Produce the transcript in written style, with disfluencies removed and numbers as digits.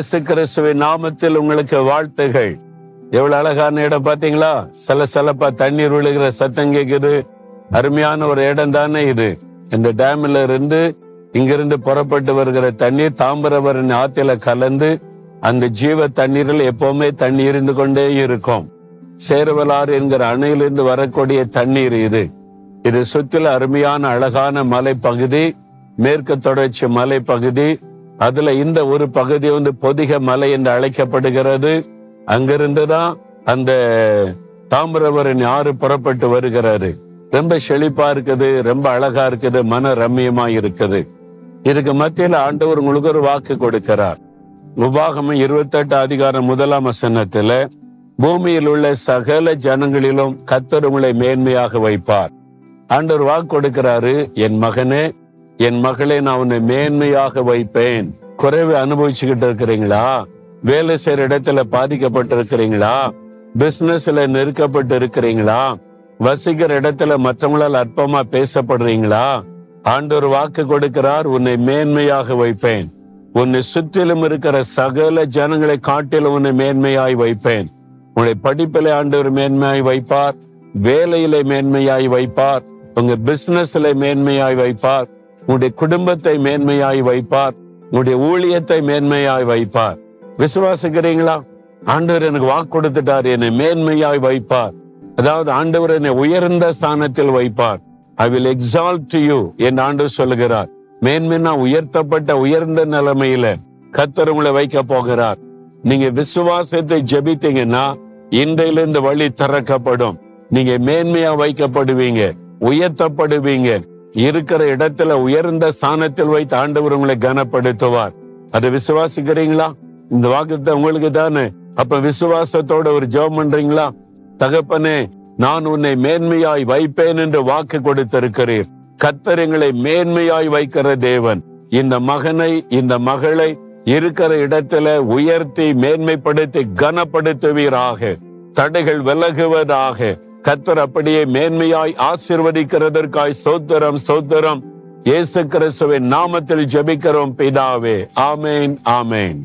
இயேசு கிறிஸ்துவின் நாமத்தில் உங்களுக்கு வாழ்த்துகள். எவ்வளவு அழகான இடம் பாத்தீங்களா? சலசலப்பா தண்ணீர் விழுகிற சத்தம் கேக்குது. அருமையான ஒரு இடம் தானே இது. இந்த டேம்ல இருந்து இங்கிருந்து புறப்பட்டு வருகிற தண்ணீர் தாம்பரவரன் ஆத்தில கலந்து அந்த ஜீவ தண்ணீரில் எப்பவுமே தண்ணி இருந்து கொண்டே இருக்கும். சேர்வலாறு என்கிற அணையிலிருந்து வரக்கூடிய தண்ணீர் இது. இது சுற்றில அருமையான அழகான மலைப்பகுதி, மேற்கு தொடர்ச்சி மலைப்பகுதி. அதுல இந்த ஒரு பகுதி வந்து பொதிகை மலை என்று அழைக்கப்படுகிறது. அங்கிருந்துதான் அந்த தாமிரபரணி ஆறு புறப்பட்டு வருகிறாரு. ரொம்ப செழிப்பா இருக்குது, ரொம்ப அழகா இருக்குது, மன ரம்மியமா இருக்குது. இதுக்கு மத்தியில ஆண்டவர் உங்களுக்கு ஒரு வாக்கு கொடுக்கிறார். உபாகமம் 28:1 பூமியில் உள்ள சகல ஜனங்களிலும் கர்த்தர் உங்களை மேன்மையாக வைப்பார். ஆண்டவர் வாக்கு கொடுக்கிறாரு, என் மகனே என் மகளே, நான் உன்னை மேன்மையாக வைப்பேன். குறைவை அனுபவிச்சுக்கிட்டு இருக்கிறீங்களா? வேலை செய்யற இடத்துல பாதிக்கப்பட்டு இருக்கிறீங்களா? பிசினஸ்ல நெருக்கப்பட்டு இருக்கிறீங்களா? வசிக்கிற இடத்துல மற்றவங்களால் அற்பமா பேசப்படுறீங்களா? ஆண்டவர் வாக்கு கொடுக்கிறார், உன்னை மேன்மையாக வைப்பேன். உன்னை சுற்றிலும் இருக்கிற சகல ஜனங்களை காட்டிலும் உன்னை மேன்மையாய் வைப்பேன். உன்னை படிப்பிலே ஆண்டவர் மேன்மையாய் வைப்பார், வேலையிலே மேன்மையாய் வைப்பார், உங்க பிசினஸ்ல மேன்மையாய் வைப்பார், உன்னுடைய குடும்பத்தை மேன்மையாய் வைப்பார், உன்னுடைய ஊழியத்தை மேன்மையாய் வைப்பார். விசுவாசிக்கிறீங்களா? ஆண்டவர் எனக்கு வாக்கு கொடுத்துட்டார், என்னை மேன்மையாய் வைப்பார். அதாவது ஆண்டவர் என்னை உயர்ந்த ஸ்தானத்தில் வைப்பார். ஐ வில் எக்ஸால்ட் யூ என்று ஆண்டவர் சொல்லுகிறார். மேன்மையா உயர்த்தப்பட்ட உயர்ந்த நிலைமையில கர்த்தர் உங்களை வைக்க போகிறார். நீங்க விசுவாசத்தை ஜெபித்தீங்கன்னா இன்றையிலிருந்து வழி திறக்கப்படும். நீங்க மேன்மையா வைக்கப்படுவீங்க, உயர்த்தப்படுவீங்க. இருக்கிற இடத்துல உயர்ந்த ஸ்தானத்தில் வைத்து ஆண்டவர் உங்களை கனப்படுத்துவார். அதை விசுவாசிக்கிறீங்களா? இந்த வாக்குத்த உங்களுக்கு தானே. அப்ப விசுவாசத்தோட ஒரு ஜெபம் பண்றீங்களா? தகப்பனே, நான் உன்னை மேன்மையாய் வைப்பேன் என்று வாக்கு கொடுத்திருக்கிறீர். கர்த்தர் எங்களை மேன்மையாய் வைக்கிற தேவன். இந்த மகனை இந்த மகளை இருக்கிற இடத்துல உயர்த்தி மேன்மைப்படுத்தி கனப்படுத்துவீராக. தடைகள் விலகுவதாக. கர்த்தர் அப்படியே மேன்மையாய் ஆசீர்வதிக்கிறதற்காய் ஸ்தோத்திரம், ஸ்தோத்திரம். இயேசு கிறிஸ்துவின் நாமத்தில் ஜெபிக்கிறோம் பிதாவே. ஆமேன், ஆமேன்.